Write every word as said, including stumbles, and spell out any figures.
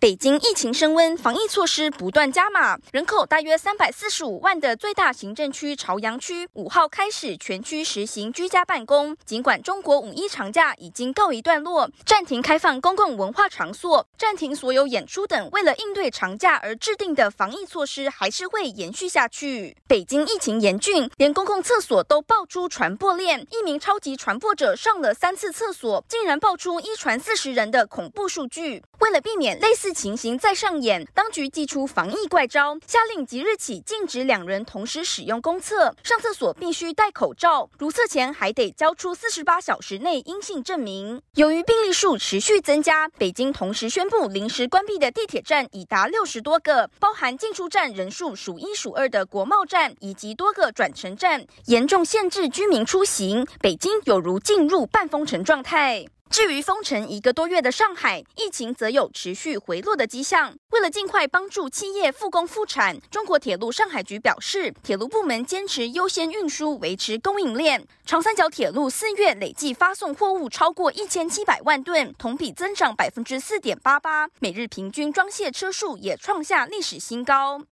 北京疫情升温，防疫措施不断加码，人口大约三百四十五万的最大行政区朝阳区，五号开始全区实行居家办公。尽管中国五一长假已经告一段落，暂停开放公共文化场所，暂停所有演出等，为了应对长假而制定的防疫措施还是会延续下去。北京疫情严峻，连公共厕所都爆出传播链，一名超级传播者上了三次厕所，竟然爆出一传四十人的恐怖数据。为了避免类似情形再上演，当局祭出防疫怪招，下令即日起禁止两人同时使用公厕，上厕所必须戴口罩，如厕前还得交出四十八小时内阴性证明。由于病例数持续增加，北京同时宣布临时关闭的地铁站已达六十多个，包含进出站人数数一数二的国贸站以及多个转乘站，严重限制居民出行。北京有如进入半封城状态。至于封城一个多月的上海，疫情则有持续回落的迹象。为了尽快帮助企业复工复产，中国铁路上海局表示，铁路部门坚持优先运输，维持供应链。长三角铁路四月累计发送货物超过一千七百万吨，同比增长百分之四点八八，每日平均装卸车数也创下历史新高。